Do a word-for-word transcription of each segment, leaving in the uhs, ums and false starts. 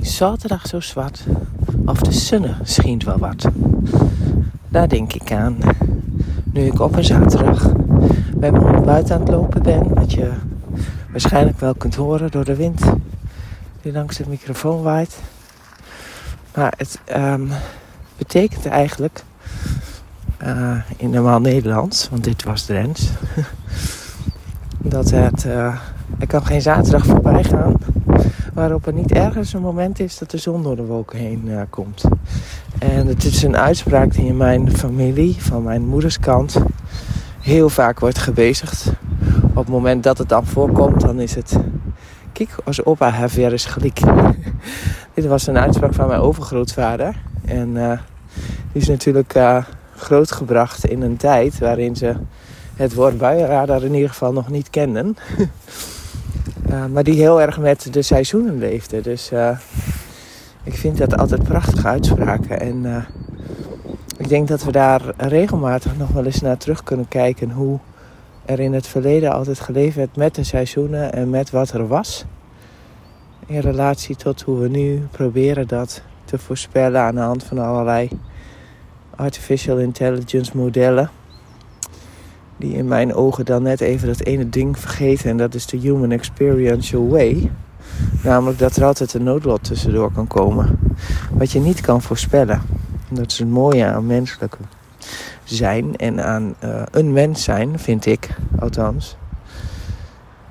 die zaterdag zo zwart, of de zonne schijnt wel wat. Daar denk ik aan. Nu ik op een zaterdag bij mijn hond buiten aan het lopen ben, wat je waarschijnlijk wel kunt horen door de wind die langs de microfoon waait. Maar het um, betekent eigenlijk, uh, in normaal Nederlands, want dit was Drents, dat het, uh, er kan geen zaterdag voorbij gaan waarop er niet ergens een moment is dat de zon door de wolken heen uh, komt. En het is een uitspraak die in mijn familie, van mijn moeders kant, heel vaak wordt gebezigd. Op het moment dat het dan voorkomt, dan is het... Kijk, als opa heeft weer eens gelijk. Dit was een uitspraak van mijn overgrootvader. En uh, die is natuurlijk uh, grootgebracht in een tijd waarin ze het woord buienradar in ieder geval nog niet kenden. uh, maar die heel erg met de seizoenen leefde. Dus uh, ik vind dat altijd prachtige uitspraken. En uh, ik denk dat we daar regelmatig nog wel eens naar terug kunnen kijken hoe er in het verleden altijd geleefd werd met de seizoenen en met wat er was. In relatie tot hoe we nu proberen dat te voorspellen aan de hand van allerlei artificial intelligence modellen. Die in mijn ogen dan net even dat ene ding vergeten en dat is de human experiential way. Namelijk dat er altijd een noodlot tussendoor kan komen. Wat je niet kan voorspellen. En dat is het mooie aan menselijke zijn en aan uh, een mens zijn, vind ik, althans.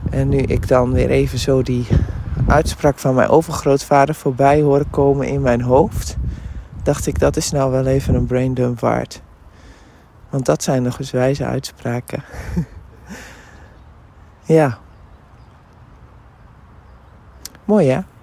En nu ik dan weer even zo die uitspraak van mijn overgrootvader voorbij horen komen in mijn hoofd, dacht ik, dat is nou wel even een braindump waard. Want dat zijn nog eens wijze uitspraken. Ja. Mooi, hè?